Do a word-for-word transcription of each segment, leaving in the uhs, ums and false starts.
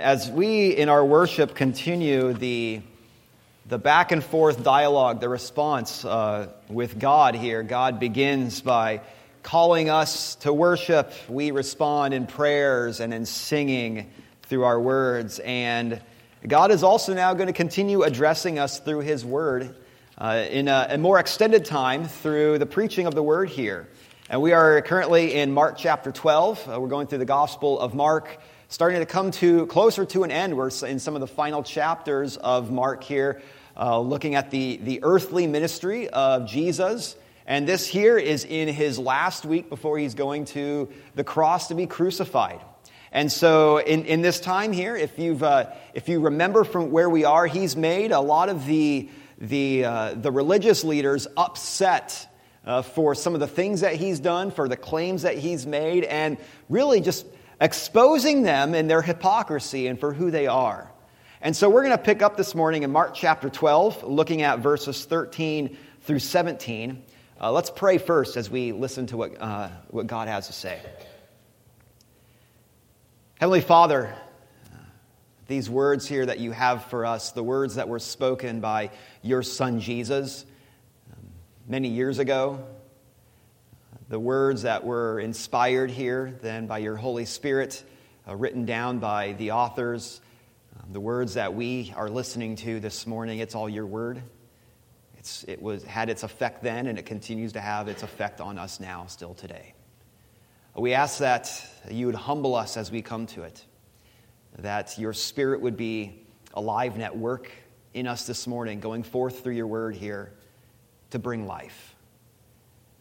as we, in our worship, continue the the back and forth dialogue, the response uh, with God here, God begins by calling us to worship. We respond in prayers and in singing through our words. And God is also now going to continue addressing us through His Word uh, in a, a more extended time through the preaching of the Word here. And we are currently in Mark chapter twelve. Uh, we're going through the Gospel of Mark, starting to come to closer to an end. We're in some of the final chapters of Mark here. Uh, looking at the, the earthly ministry of Jesus. And this here is in his last week before he's going to the cross to be crucified. And so in, in this time here, if you've uh, if you remember from where we are, he's made a lot of the the uh, the religious leaders upset uh, for some of the things that he's done, for the claims that he's made, and really just exposing them in their hypocrisy and for who they are. And so we're going to pick up this morning in Mark chapter twelve, looking at verses thirteen through seventeen. Uh, let's pray first as we listen to what, uh, what God has to say. Heavenly Father, these words here that you have for us, the words that were spoken by your Son Jesus many years ago, the words that were inspired here then by your Holy Spirit, uh, written down by the authors, the words that we are listening to this morning, it's all your word. It's, it was had its effect then, and it continues to have its effect on us now, still today. We ask that you would humble us as we come to it, that your spirit would be alive and at work in us this morning, going forth through your word here to bring life.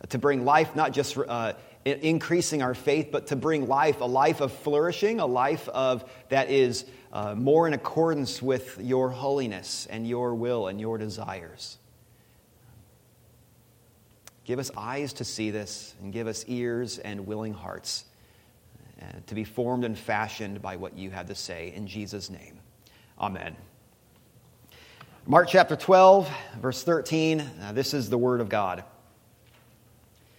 To bring life, not just uh, increasing our faith, but to bring life, a life of flourishing, a life of that is Uh, more in accordance with your holiness and your will and your desires. Give us eyes to see this, and give us ears and willing hearts uh, to be formed and fashioned by what you have to say. In Jesus' name, amen. Mark chapter twelve, verse thirteen, uh, this is the word of God.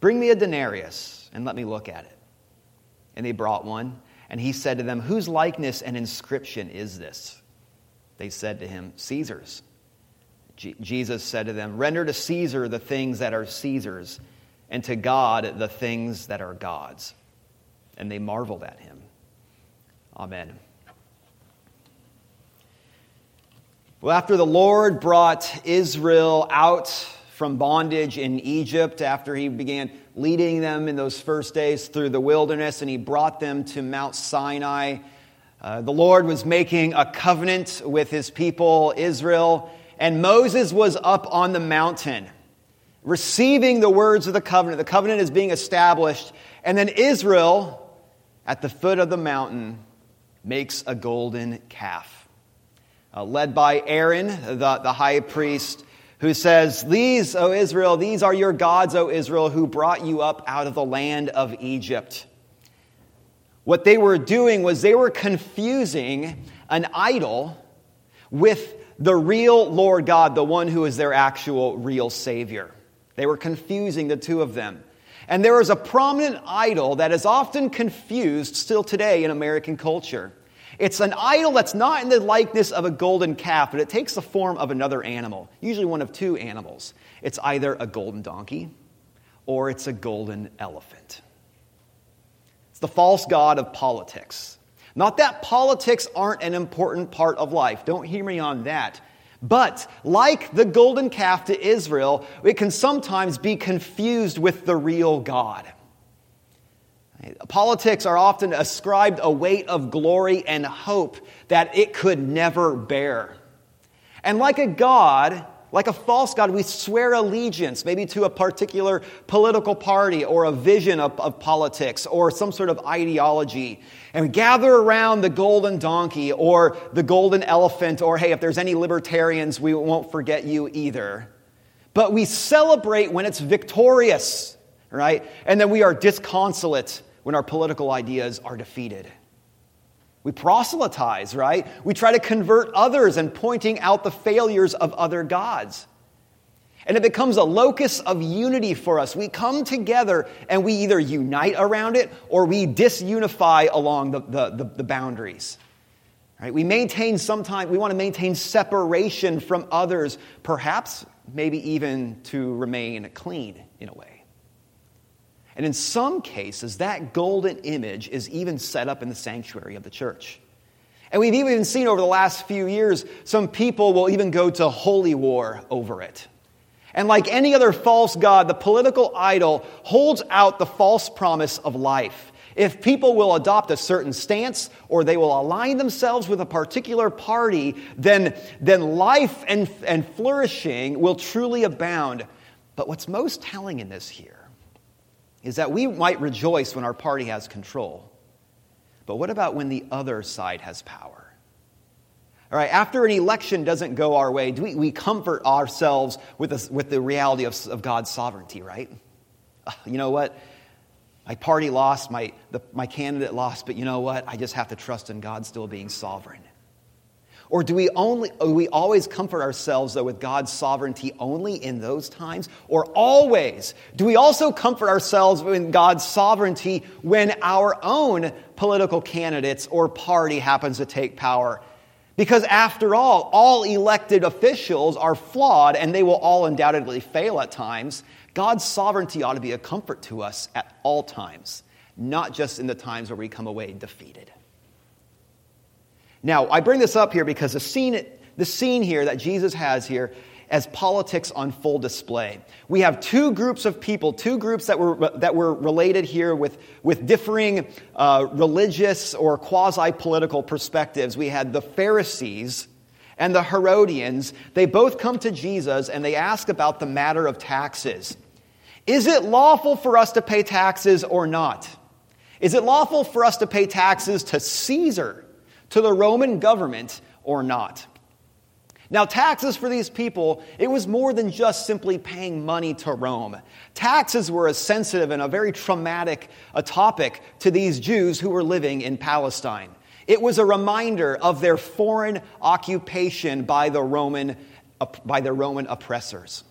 Bring me a denarius and let me look at it." And they brought one. And he said to them, "Whose likeness and inscription is this?" They said to him, "Caesar's." Je- Jesus said to them, "Render to Caesar the things that are Caesar's, and to God the things that are God's." And they marveled at him. Amen. Well, after the Lord brought Israel out from bondage in Egypt, after he began leading them in those first days through the wilderness, and he brought them to Mount Sinai. Uh, the Lord was making a covenant with his people, Israel, and Moses was up on the mountain receiving the words of the covenant. The covenant is being established, and then Israel, at the foot of the mountain, makes a golden calf, uh, led by Aaron, the, the high priest, who says, "These, O Israel, these are your gods, O Israel, who brought you up out of the land of Egypt." What they were doing was they were confusing an idol with the real Lord God, the one who is their actual real Savior. They were confusing the two of them. And there is a prominent idol that is often confused still today in American culture. It's an idol that's not in the likeness of a golden calf, but it takes the form of another animal, usually one of two animals. It's either a golden donkey or it's a golden elephant. It's the false god of politics. Not that politics aren't an important part of life. Don't hear me on that. But like the golden calf to Israel, it can sometimes be confused with the real God. Politics are often ascribed a weight of glory and hope that it could never bear. And like a god, Like a false god, we swear allegiance maybe to a particular political party or a vision of, of politics or some sort of ideology. And we gather around the golden donkey or the golden elephant or, hey, if there's any libertarians, we won't forget you either. But we celebrate when it's victorious, right? And then we are disconsolate when our political ideas are defeated. We proselytize, right? We try to convert others and pointing out the failures of other gods. And it becomes a locus of unity for us. We come together and we either unite around it or we disunify along the, the, the, the boundaries. Right? We maintain sometimes, we want to maintain separation from others, perhaps maybe even to remain clean in a way. And in some cases, that golden image is even set up in the sanctuary of the church. And we've even seen over the last few years, some people will even go to holy war over it. And like any other false god, the political idol holds out the false promise of life. If people will adopt a certain stance or they will align themselves with a particular party, then, then life and, and flourishing will truly abound. But what's most telling in this here is that we might rejoice when our party has control. But what about when the other side has power? All right, after an election doesn't go our way, do we, we comfort ourselves with, this, with the reality of, of God's sovereignty, right? Uh, you know what? My party lost, my, the, my candidate lost, but you know what? I just have to trust in God still being sovereign. Or do we only do we always comfort ourselves, though, with God's sovereignty only in those times? Or always? Do we also comfort ourselves in God's sovereignty when our own political candidates or party happens to take power? Because after all, all elected officials are flawed, and they will all undoubtedly fail at times. God's sovereignty ought to be a comfort to us at all times, not just in the times where we come away defeated. Now, I bring this up here because the scene, the scene here that Jesus has here as politics on full display. We have two groups of people, two groups that were that were related here with, with differing uh, religious or quasi-political perspectives. We had the Pharisees and the Herodians. They both come to Jesus and they ask about the matter of taxes. Is it lawful for us to pay taxes or not? Is it lawful for us to pay taxes to Caesar? To the Roman government or not? Now, taxes for these people, it was more than just simply paying money to Rome. Taxes were a sensitive and a very traumatic a topic to these Jews who were living in Palestine. It was a reminder of their foreign occupation by the Roman, by the Roman oppressors.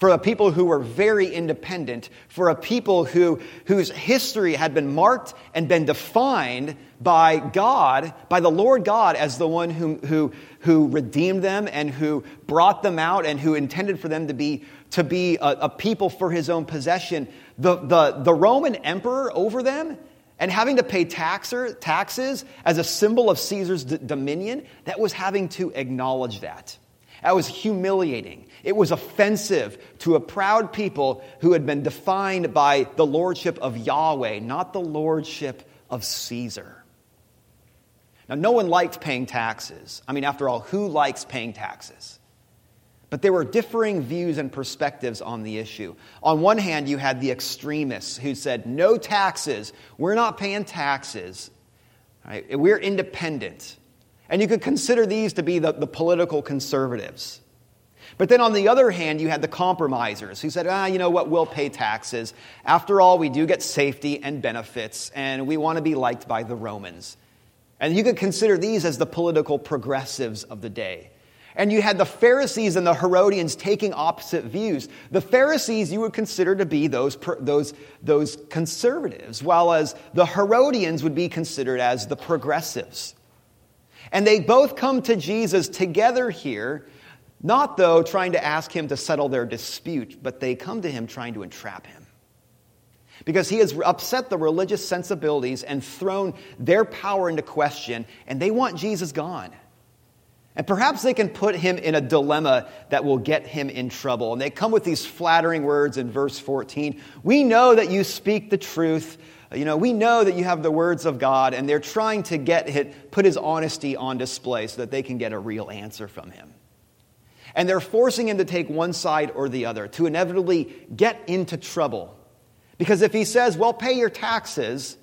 For a people who were very independent, for a people who, whose history had been marked and been defined by God, by the Lord God as the one who, who, who redeemed them and who brought them out and who intended for them to be, to be a, a people for his own possession. The, the, the Roman emperor over them and having to pay taxer, taxes as a symbol of Caesar's d- dominion, that was having to acknowledge that. That was humiliating. It was offensive to a proud people who had been defined by the lordship of Yahweh, not the lordship of Caesar. Now, no one liked paying taxes. I mean, after all, who likes paying taxes? But there were differing views and perspectives on the issue. On one hand, you had the extremists who said, no taxes. We're not paying taxes. Right? We're independent. And you could consider these to be the, the political conservatives. But then on the other hand, you had the compromisers who said, ah, you know what, we'll pay taxes. After all, we do get safety and benefits, and we want to be liked by the Romans. And you could consider these as the political progressives of the day. And you had the Pharisees and the Herodians taking opposite views. The Pharisees you would consider to be those, those, those conservatives, while as the Herodians would be considered as the progressives. And they both come to Jesus together here, not though trying to ask him to settle their dispute, but they come to him trying to entrap him. Because he has upset the religious sensibilities and thrown their power into question, and they want Jesus gone. And perhaps they can put him in a dilemma that will get him in trouble. And they come with these flattering words in verse fourteen. We know that you speak the truth. You know, we know that you have the words of God, and they're trying to get hit, put his honesty on display so that they can get a real answer from him. And they're forcing him to take one side or the other to inevitably get into trouble. Because if he says, well, pay your taxes,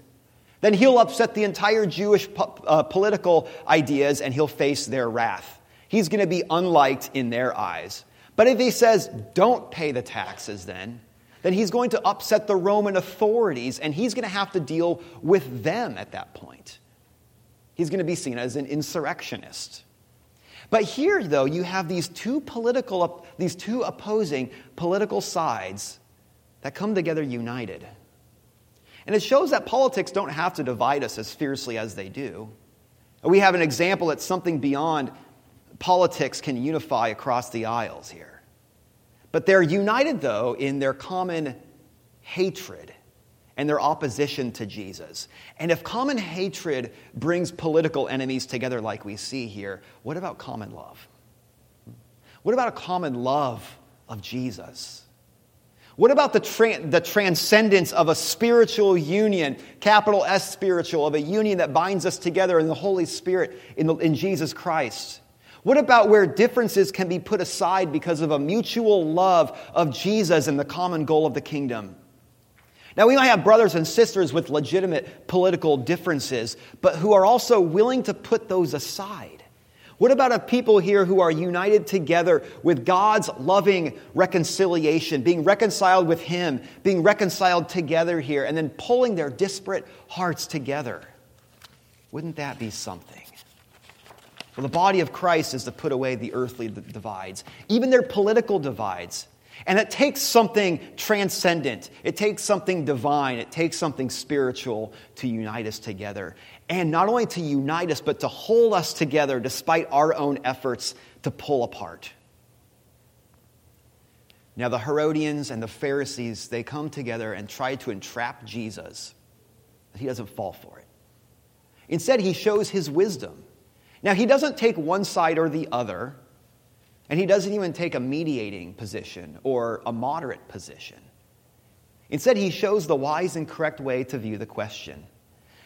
then he'll upset the entire Jewish po- uh, political ideas and he'll face their wrath. He's going to be unliked in their eyes. But if he says, don't pay the taxes then, then he's going to upset the Roman authorities and he's going to have to deal with them at that point. He's going to be seen as an insurrectionist. But here, though, you have these two political, these two opposing political sides that come together united. And it shows that politics don't have to divide us as fiercely as they do. We have an example that something beyond politics can unify across the aisles here. But they're united, though, in their common hatred and their opposition to Jesus. And if common hatred brings political enemies together like we see here, what about common love? What about a common love of Jesus? What about the tra- the transcendence of a spiritual union, capital S spiritual, of a union that binds us together in the Holy Spirit, in, the, in Jesus Christ? What about where differences can be put aside because of a mutual love of Jesus and the common goal of the kingdom? Now, we might have brothers and sisters with legitimate political differences, but who are also willing to put those aside. What about a people here who are united together with God's loving reconciliation, being reconciled with Him, being reconciled together here, and then pulling their disparate hearts together? Wouldn't that be something? Well, the body of Christ is to put away the earthly divides, even their political divides. And it takes something transcendent. It takes something divine. It takes something spiritual to unite us together. And not only to unite us, but to hold us together despite our own efforts to pull apart. Now, the Herodians and the Pharisees, they come together and try to entrap Jesus. He doesn't fall for it. Instead, he shows his wisdom. Now, he doesn't take one side or the other. And he doesn't even take a mediating position or a moderate position. Instead, he shows the wise and correct way to view the question.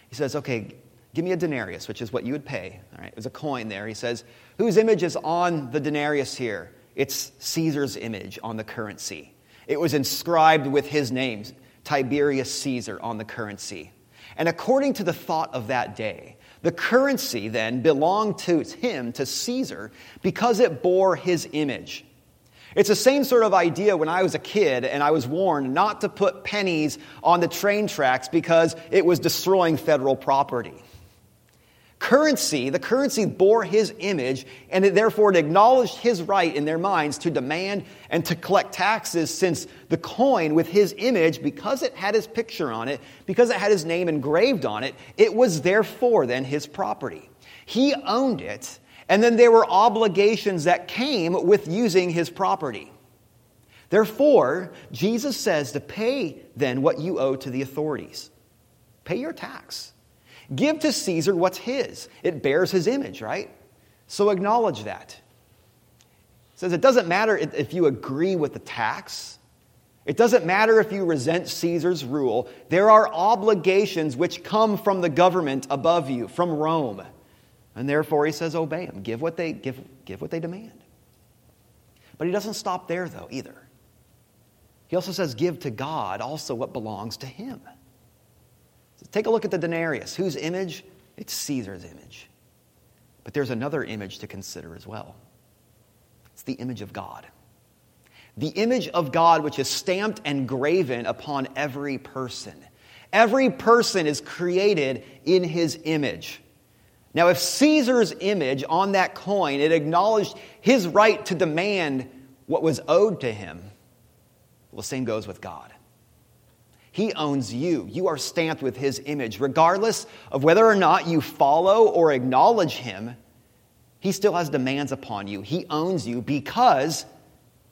He says, okay, give me a denarius, which is what you would pay. All right, it was a coin there. He says, whose image is on the denarius here? It's Caesar's image on the currency. It was inscribed with his name, Tiberius Caesar, on the currency. And according to the thought of that day, the currency then belonged to him, to Caesar, because it bore his image. It's the same sort of idea when I was a kid and I was warned not to put pennies on the train tracks because it was destroying federal property. Currency, the currency bore his image, and it therefore it acknowledged his right in their minds to demand and to collect taxes, since the coin with his image, because it had his picture on it, because it had his name engraved on it, it was therefore then his property. He owned it, and then there were obligations that came with using his property. Therefore, Jesus says to pay then what you owe to the authorities. Pay your tax. Give to Caesar what's his. It bears his image, right? So acknowledge that. It says it doesn't matter if you agree with the tax. It doesn't matter if you resent Caesar's rule. There are obligations which come from the government above you, from Rome. And therefore, he says, obey them. Give what they, give, give what they demand. But he doesn't stop there, though, either. He also says, give to God also what belongs to him. Take a look at the denarius. Whose image? It's Caesar's image. But there's another image to consider as well. It's the image of God. The image of God which is stamped and graven upon every person. Every person is created in his image. Now, if Caesar's image on that coin, it acknowledged his right to demand what was owed to him, well, the same goes with God. He owns you. You are stamped with his image. Regardless of whether or not you follow or acknowledge him, he still has demands upon you. He owns you because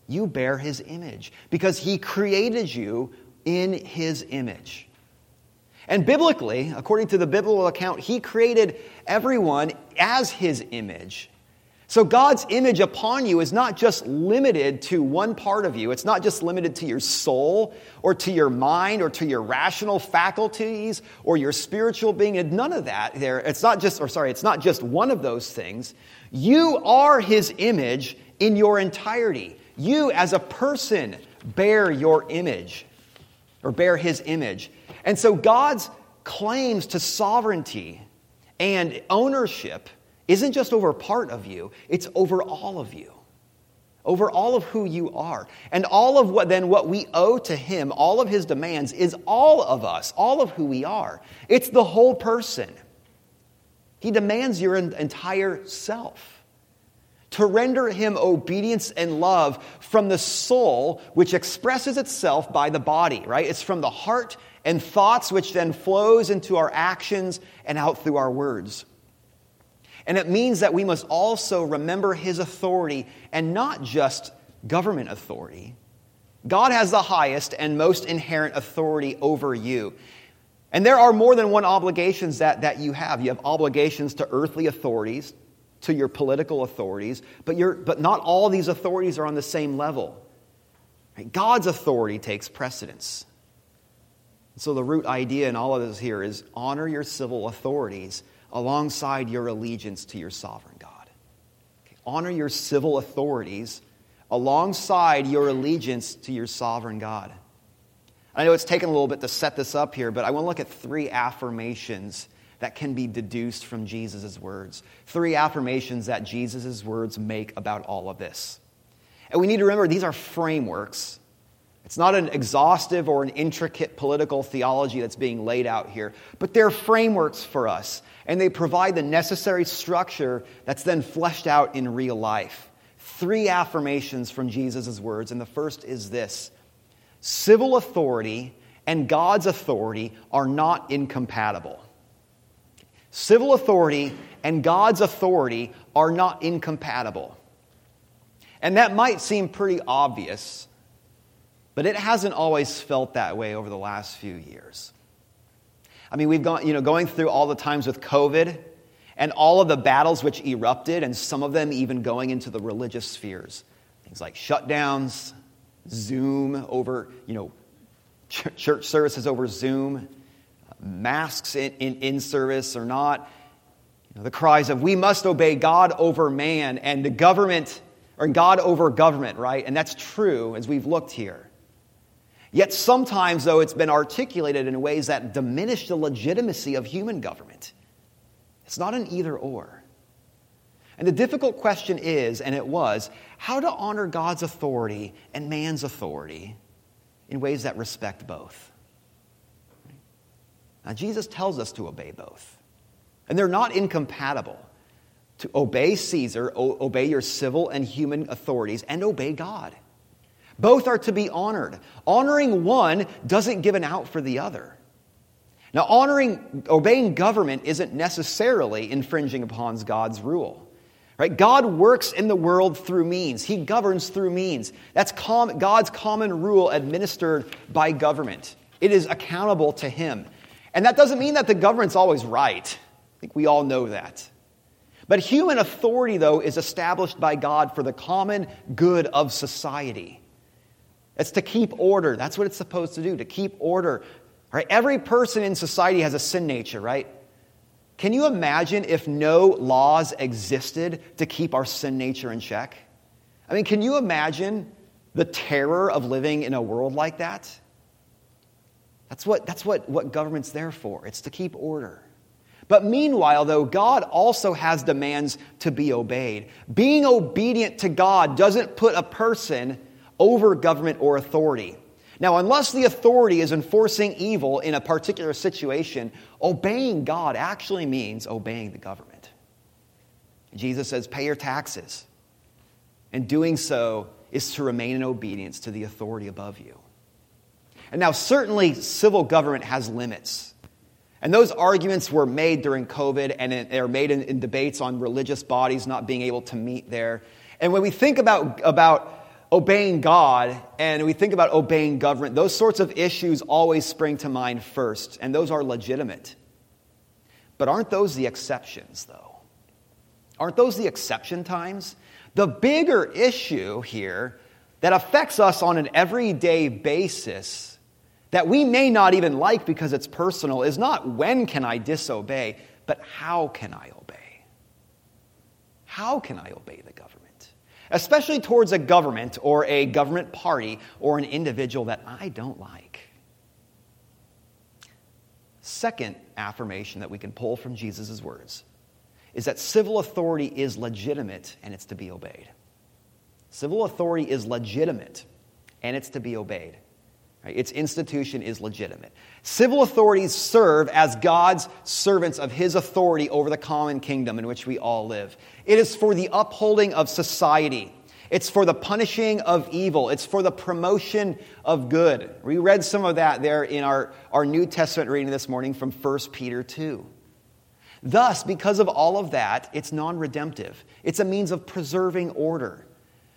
you bear his image, because he created you in his image. And biblically, according to the biblical account, he created everyone as his image. So God's image upon you is not just limited to one part of you. It's not just limited to your soul or to your mind or to your rational faculties or your spiritual being. And none of that there. It's not just, or sorry, it's not just one of those things. You are his image in your entirety. You as a person bear your image, or bear his image. And so God's claims to sovereignty and ownership isn't just over part of you, it's over all of you, over all of who you are. And all of what then what we owe to him, all of his demands, is all of us, all of who we are. It's the whole person. He demands your entire self to render him obedience and love from the soul, which expresses itself by the body, right? It's from the heart and thoughts, which then flows into our actions and out through our words. And it means that we must also remember his authority, and not just government authority. God has the highest and most inherent authority over you. And there are more than one obligations that, that you have. You have obligations to earthly authorities, to your political authorities, but, you're, but not all these authorities are on the same level. Right? God's authority takes precedence. So the root idea in all of this here is honor your civil authorities alongside your allegiance to your sovereign God. Okay, honor your civil authorities alongside your allegiance to your sovereign God. I know it's taken a little bit to set this up here, but I want to look at three affirmations that can be deduced from Jesus' words. Three affirmations that Jesus' words make about all of this. And we need to remember these are frameworks. It's not an exhaustive or an intricate political theology that's being laid out here, but they're frameworks for us, and they provide the necessary structure that's then fleshed out in real life. Three affirmations from Jesus' words, and the first is this: civil authority and God's authority are not incompatible. Civil authority and God's authority are not incompatible. And that might seem pretty obvious, but it hasn't always felt that way over the last few years. I mean, we've gone, you know, going through all the times with COVID and all of the battles which erupted, and some of them even going into the religious spheres. Things like shutdowns, Zoom over, you know, ch- church services over Zoom, masks in, in, in service or not. You know, the cries of we must obey God over man and the government, or God over government, right? And that's true as we've looked here. Yet sometimes, though, it's been articulated in ways that diminish the legitimacy of human government. It's not an either or. And the difficult question is, and it was, how to honor God's authority and man's authority in ways that respect both. Now, Jesus tells us to obey both, and they're not incompatible. To obey Caesar, o- obey your civil and human authorities, and obey God. Both are to be honored. Honoring one doesn't give an out for the other. Now, honoring, obeying government isn't necessarily infringing upon God's rule. Right? God works in the world through means. He governs through means. That's com- God's common rule administered by government. It is accountable to him. And that doesn't mean that the government's always right. I think we all know that. But human authority, though, is established by God for the common good of society. It's to keep order. That's what it's supposed to do, to keep order. Right? Every person in society has a sin nature, right? Can you imagine if no laws existed to keep our sin nature in check? I mean, can you imagine the terror of living in a world like that? That's what, that's what, what government's there for. It's to keep order. But meanwhile, though, God also has demands to be obeyed. Being obedient to God doesn't put a person over government or authority. Now, unless the authority is enforcing evil in a particular situation, obeying God actually means obeying the government. Jesus says, pay your taxes. And doing so is to remain in obedience to the authority above you. And now, certainly, civil government has limits. And those arguments were made during COVID, and they are made in, in debates on religious bodies not being able to meet there. And when we think about about obeying God, and we think about obeying government, those sorts of issues always spring to mind first, and those are legitimate. But aren't those the exceptions, though? Aren't those the exception times? The bigger issue here that affects us on an everyday basis, that we may not even like because it's personal, is not when can I disobey, but how can I obey? How can I obey the government? especially towards a government or a government party or an individual that I don't like. Second affirmation that we can pull from Jesus' words is that civil authority is legitimate and it's to be obeyed. Civil authority is legitimate and it's to be obeyed. Right? Its institution is legitimate. Civil authorities serve as God's servants of his authority over the common kingdom in which we all live. It is for the upholding of society. It's for the punishing of evil. It's for the promotion of good. We read some of that there in our, our New Testament reading this morning from First Peter two. Thus, because of all of that, it's non-redemptive. It's a means of preserving order.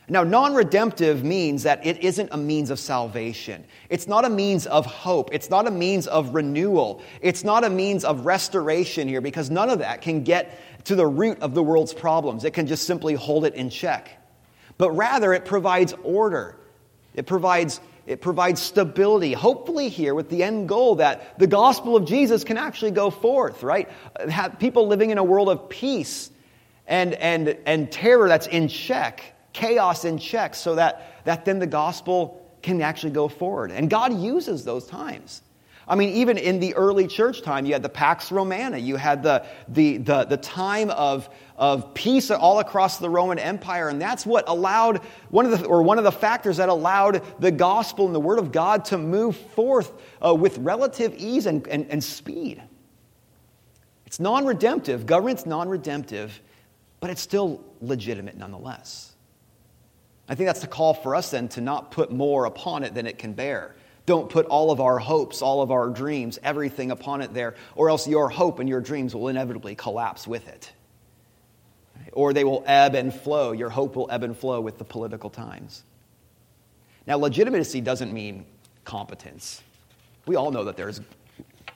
Now, non-redemptive means that it isn't a means of salvation. It's not a means of hope. It's not a means of renewal. It's not a means of restoration here, because none of that can get to the root of the world's problems. It can just simply hold it in check. But rather, it provides order. It provides It provides stability, hopefully here with the end goal that the gospel of Jesus can actually go forth, right? Have people living in a world of peace and and and terror that's in check, chaos in check, so that, that then the gospel can actually go forward. And God uses those times. I mean, even in the early church time, you had the Pax Romana. You had the the the, the time of, of peace all across the Roman Empire, and that's what allowed one of the or one of the factors that allowed the gospel and the word of God to move forth uh, with relative ease and, and, and speed. It's non-redemptive. Government's non-redemptive, but it's still legitimate nonetheless. I think that's the call for us then to not put more upon it than it can bear. Don't put all of our hopes, all of our dreams, everything upon it there, or else your hope and your dreams will inevitably collapse with it. Or they will ebb and flow. Your hope will ebb and flow with the political times. Now, legitimacy doesn't mean competence. We all know that there's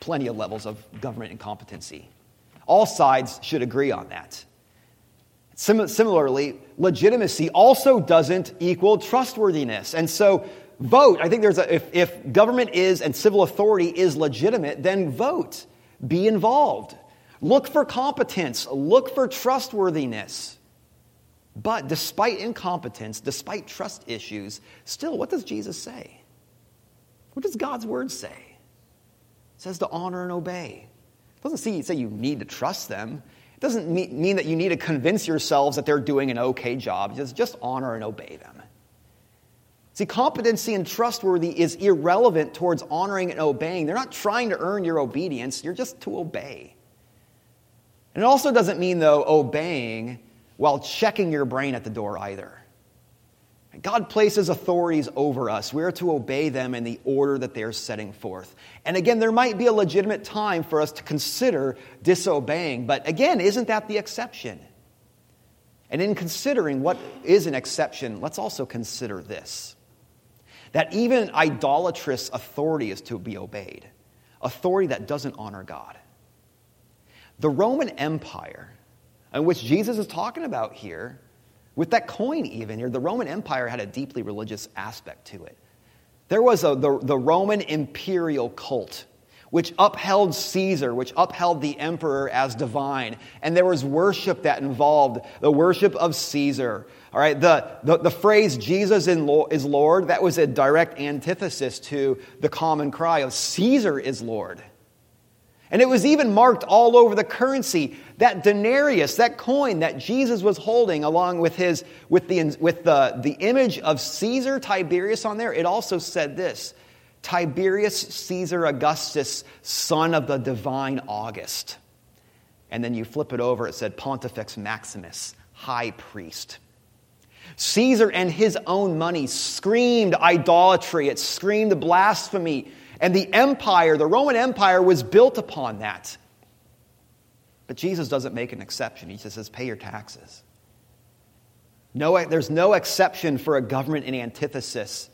plenty of levels of government incompetency. All sides should agree on that. Sim- similarly, legitimacy also doesn't equal trustworthiness. And so, vote. I think there's a, if, if government is and civil authority is legitimate, then vote. Be involved. Look for competence. Look for trustworthiness. But despite incompetence, despite trust issues, still, what does Jesus say? What does God's word say? It says to honor and obey. It doesn't say you need to trust them. It doesn't mean that you need to convince yourselves that they're doing an okay job. Just, just honor and obey them. See, competency and trustworthy is irrelevant towards honoring and obeying. They're not trying to earn your obedience. You're just to obey. And it also doesn't mean, though, obeying while checking your brain at the door either. God places authorities over us. We are to obey them in the order that they are setting forth. And again, there might be a legitimate time for us to consider disobeying. But again, isn't that the exception? And in considering what is an exception, let's also consider this. That even idolatrous authority is to be obeyed. Authority that doesn't honor God. The Roman Empire, in which Jesus is talking about here, with that coin even here, the Roman Empire had a deeply religious aspect to it. There was a, the, the Roman imperial cult, which upheld Caesar, which upheld the emperor as divine. And there was worship that involved the worship of Caesar. All right, the, the, the phrase Jesus is Lord, that was a direct antithesis to the common cry of Caesar is Lord. And it was even marked all over the currency. That denarius, that coin that Jesus was holding along with his with the with the, the image of Caesar Tiberius on there, it also said this: Tiberius Caesar Augustus, son of the divine August. And then you flip it over, it said Pontifex Maximus, high priest. Caesar and his own money screamed idolatry. It screamed blasphemy. And the empire, the Roman Empire, was built upon that. But Jesus doesn't make an exception. He just says, pay your taxes. No, there's no exception for a government in antithesis,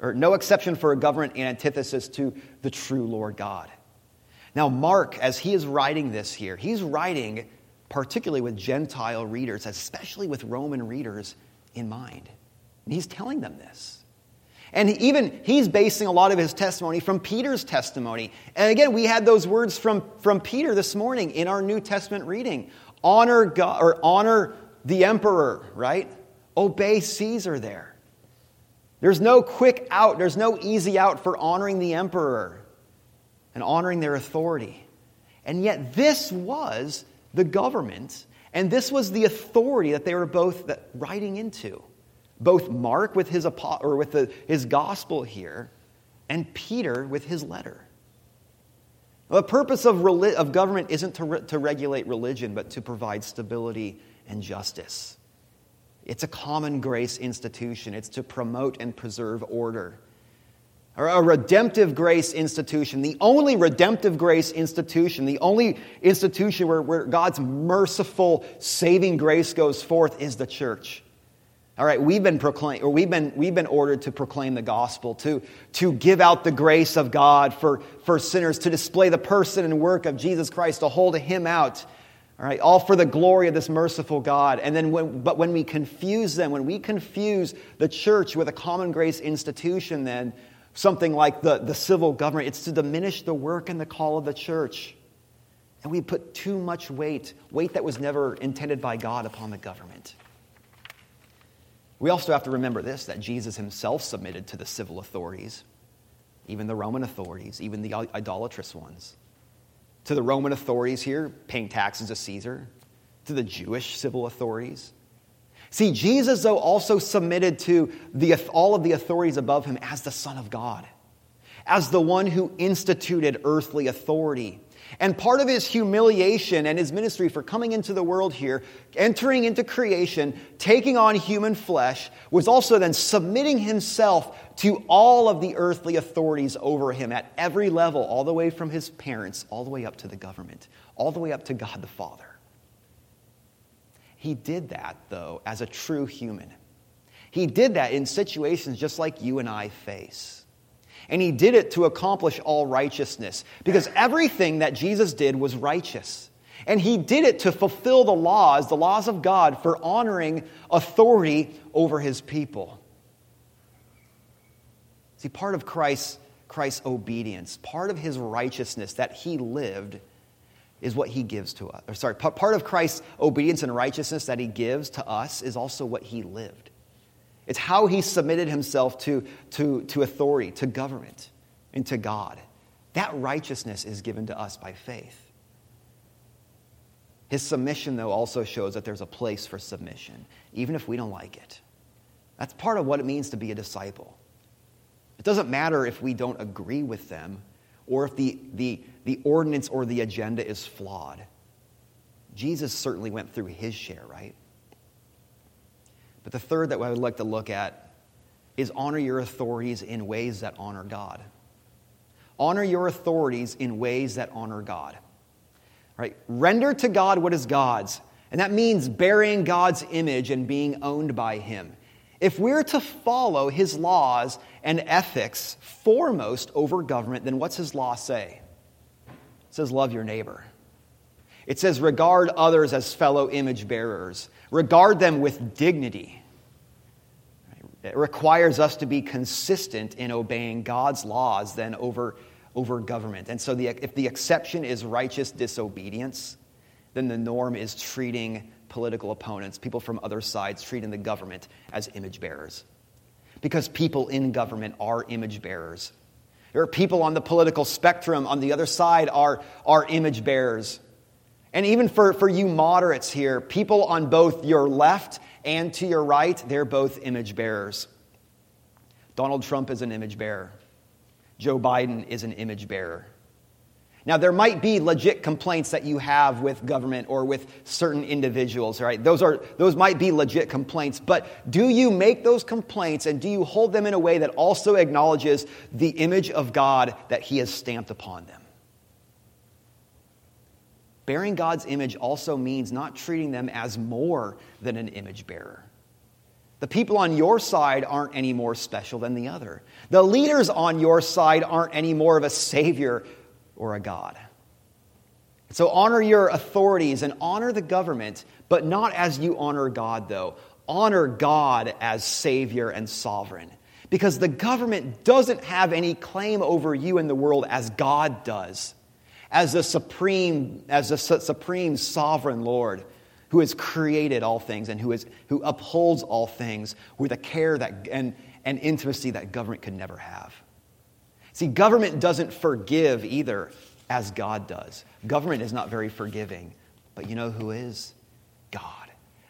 or no exception for a government in antithesis to the true Lord God. Now, Mark, as he is writing this here, he's writing particularly with Gentile readers, especially with Roman readers in mind. And he's telling them this. And even he's basing a lot of his testimony from Peter's testimony. And again, we had those words from, from Peter this morning in our New Testament reading. Honor God, or honor the emperor, right? Obey Caesar there. There's no quick out. There's no easy out for honoring the emperor and honoring their authority. And yet this was the government, and this was the authority that they were both riding into. Both Mark with his apo- or with the, his gospel here, and Peter with his letter. Now, the purpose of, reli- of government isn't to, re- to regulate religion, but to provide stability and justice. It's a common grace institution. It's to promote and preserve order. Or a redemptive grace institution, the only redemptive grace institution, the only institution where, where God's merciful saving grace goes forth is the church. All right, we've been proclaim, or we've been we've been ordered to proclaim the gospel, to to give out the grace of God for, for sinners, to display the person and work of Jesus Christ, to hold him out. All right, all for the glory of this merciful God. And then, when, but when we confuse them, when we confuse the church with a common grace institution, then something like the, the civil government, it's to diminish the work and the call of the church. And we put too much weight, weight that was never intended by God, upon the government. We also have to remember this, that Jesus himself submitted to the civil authorities, even the Roman authorities, even the idolatrous ones. To the Roman authorities here, paying taxes to Caesar, to the Jewish civil authorities. See, Jesus, though, also submitted to the, all of the authorities above him as the Son of God, as the one who instituted earthly authority. And part of his humiliation and his ministry for coming into the world here, entering into creation, taking on human flesh, was also then submitting himself to all of the earthly authorities over him at every level, all the way from his parents, all the way up to the government, all the way up to God the Father. He did that, though, as a true human. He did that in situations just like you and I face. And he did it to accomplish all righteousness, because everything that Jesus did was righteous. And he did it to fulfill the laws, the laws of God, for honoring authority over his people. See, part of Christ's, Christ's obedience, part of his righteousness that he lived, is what he gives to us. Or sorry, part of Christ's obedience and righteousness that he gives to us is also what he lived. It's how he submitted himself to, to, to authority, to government, and to God. That righteousness is given to us by faith. His submission, though, also shows that there's a place for submission, even if we don't like it. That's part of what it means to be a disciple. It doesn't matter if we don't agree with them, or if the, the, the ordinance or the agenda is flawed. Jesus certainly went through his share, right? But the third that I would like to look at is honor your authorities in ways that honor God. Honor your authorities in ways that honor God. Right? Render to God what is God's. And that means bearing God's image and being owned by him. If we're to follow his laws and ethics foremost over government, then what's his law say? It says, love your neighbor. It says, regard others as fellow image bearers. Regard them with dignity. It requires us to be consistent in obeying God's laws then over, over government. And so the, if the exception is righteous disobedience, then the norm is treating political opponents, people from other sides, treating the government as image bearers. Because people in government are image bearers. There are people on the political spectrum on the other side are, are image bearers. And even for, for you moderates here, people on both your left and to your right, they're both image bearers. Donald Trump is an image bearer. Joe Biden is an image bearer. Now, there might be legit complaints that you have with government or with certain individuals, right? Those are those might be legit complaints, but do you make those complaints and do you hold them in a way that also acknowledges the image of God that he has stamped upon them? Bearing God's image also means not treating them as more than an image bearer. The people on your side aren't any more special than the other. The leaders on your side aren't any more of a savior or a God. So honor your authorities and honor the government, but not as you honor God, though. Honor God as savior and sovereign. Because the government doesn't have any claim over you in the world as God does. As the supreme, as the supreme sovereign Lord, who has created all things and who is who upholds all things with a care that and, and intimacy that government could never have. See, government doesn't forgive either, as God does. Government is not very forgiving, but you know who is? God.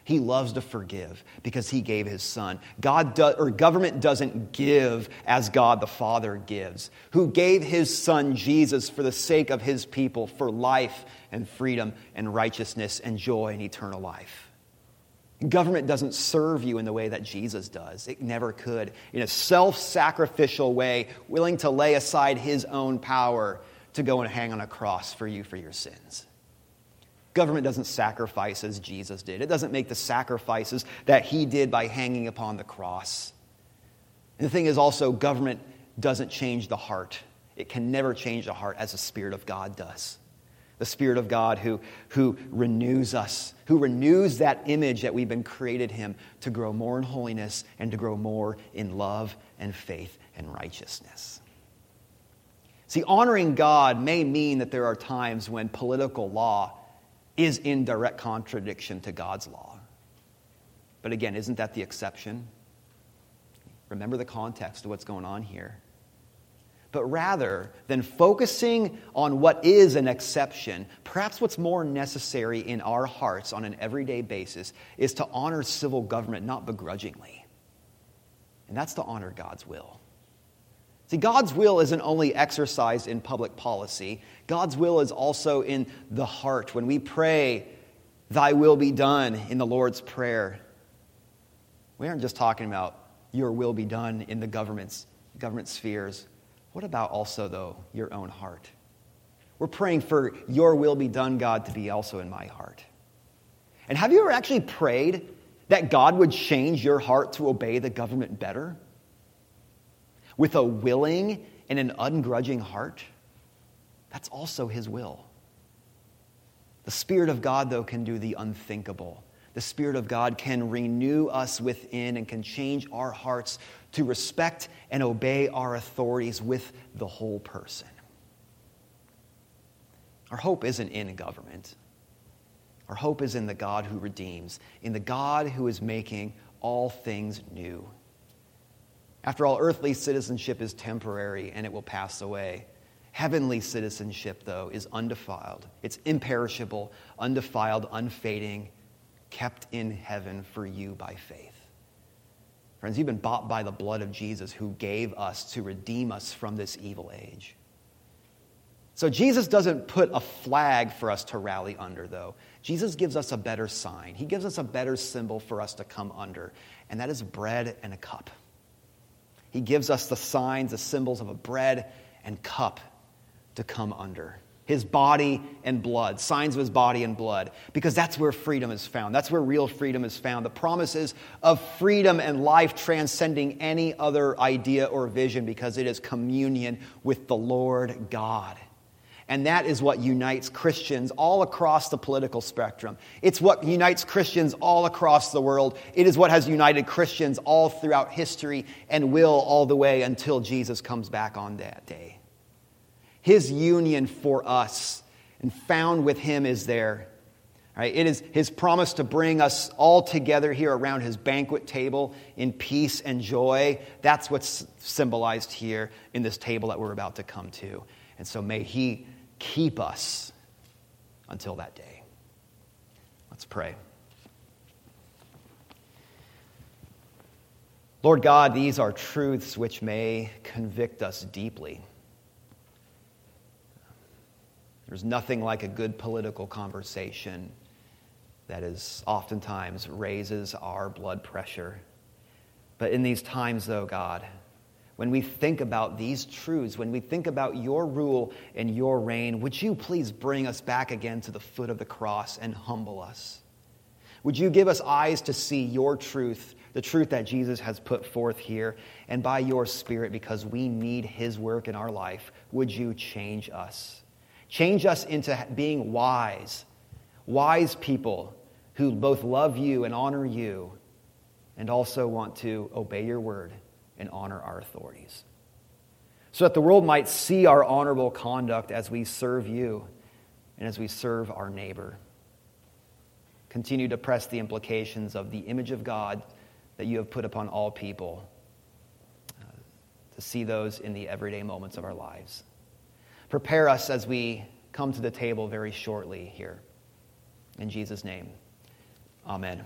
He loves to forgive because he gave his son. God do, or government doesn't give as God the Father gives, who gave his son Jesus for the sake of his people, for life and freedom and righteousness and joy and eternal life. Government doesn't serve you in the way that Jesus does. It never could. In a self-sacrificial way, willing to lay aside his own power to go and hang on a cross for you for your sins. Government doesn't sacrifice as Jesus did. It doesn't make the sacrifices that he did by hanging upon the cross. And the thing is also, government doesn't change the heart. It can never change the heart as the Spirit of God does. The Spirit of God who, who renews us, who renews that image that we've been created him to grow more in holiness and to grow more in love and faith and righteousness. See, honoring God may mean that there are times when political law is in direct contradiction to God's law. But again, isn't that the exception? Remember the context of what's going on here. But rather than focusing on what is an exception, perhaps what's more necessary in our hearts on an everyday basis is to honor civil government, not begrudgingly. And that's to honor God's will. See, God's will isn't only exercised in public policy. God's will is also in the heart. When we pray, thy will be done in the Lord's Prayer, we aren't just talking about your will be done in the government's, government spheres. What about also, though, your own heart? We're praying for your will be done, God, to be also in my heart. And have you ever actually prayed that God would change your heart to obey the government better? With a willing and an ungrudging heart, that's also his will. The Spirit of God, though, can do the unthinkable. The Spirit of God can renew us within and can change our hearts to respect and obey our authorities with the whole person. Our hope isn't in government. Our hope is in the God who redeems, in the God who is making all things new. After all, earthly citizenship is temporary and it will pass away. Heavenly citizenship, though, is undefiled. It's imperishable, undefiled, unfading, kept in heaven for you by faith. Friends, you've been bought by the blood of Jesus who gave us to redeem us from this evil age. So Jesus doesn't put a flag for us to rally under, though. Jesus gives us a better sign. He gives us a better symbol for us to come under, and that is bread and a cup. He gives us the signs, the symbols of a bread and cup to come under. His body and blood, signs of his body and blood, because that's where freedom is found. That's where real freedom is found. The promises of freedom and life transcending any other idea or vision, because it is communion with the Lord God. And that is what unites Christians all across the political spectrum. It's what unites Christians all across the world. It is what has united Christians all throughout history and will all the way until Jesus comes back on that day. His union for us and found with him is there. Right? It is his promise to bring us all together here around his banquet table in peace and joy. That's what's symbolized here in this table that we're about to come to. And so may he keep us until that day. Let's pray. Lord God, these are truths which may convict us deeply. There's nothing like a good political conversation that is oftentimes raises our blood pressure. But in these times, though, God, when we think about these truths, when we think about your rule and your reign, would you please bring us back again to the foot of the cross and humble us? Would you give us eyes to see your truth, the truth that Jesus has put forth here, and by your Spirit, because we need his work in our life, would you change us? Change us into being wise, wise people who both love you and honor you, and also want to obey your word and honor our authorities, so that the world might see our honorable conduct as we serve you and as we serve our neighbor. Continue to press the implications of the image of God that you have put upon all people, uh, to see those in the everyday moments of our lives. Prepare us as we come to the table very shortly here. In Jesus' name, amen.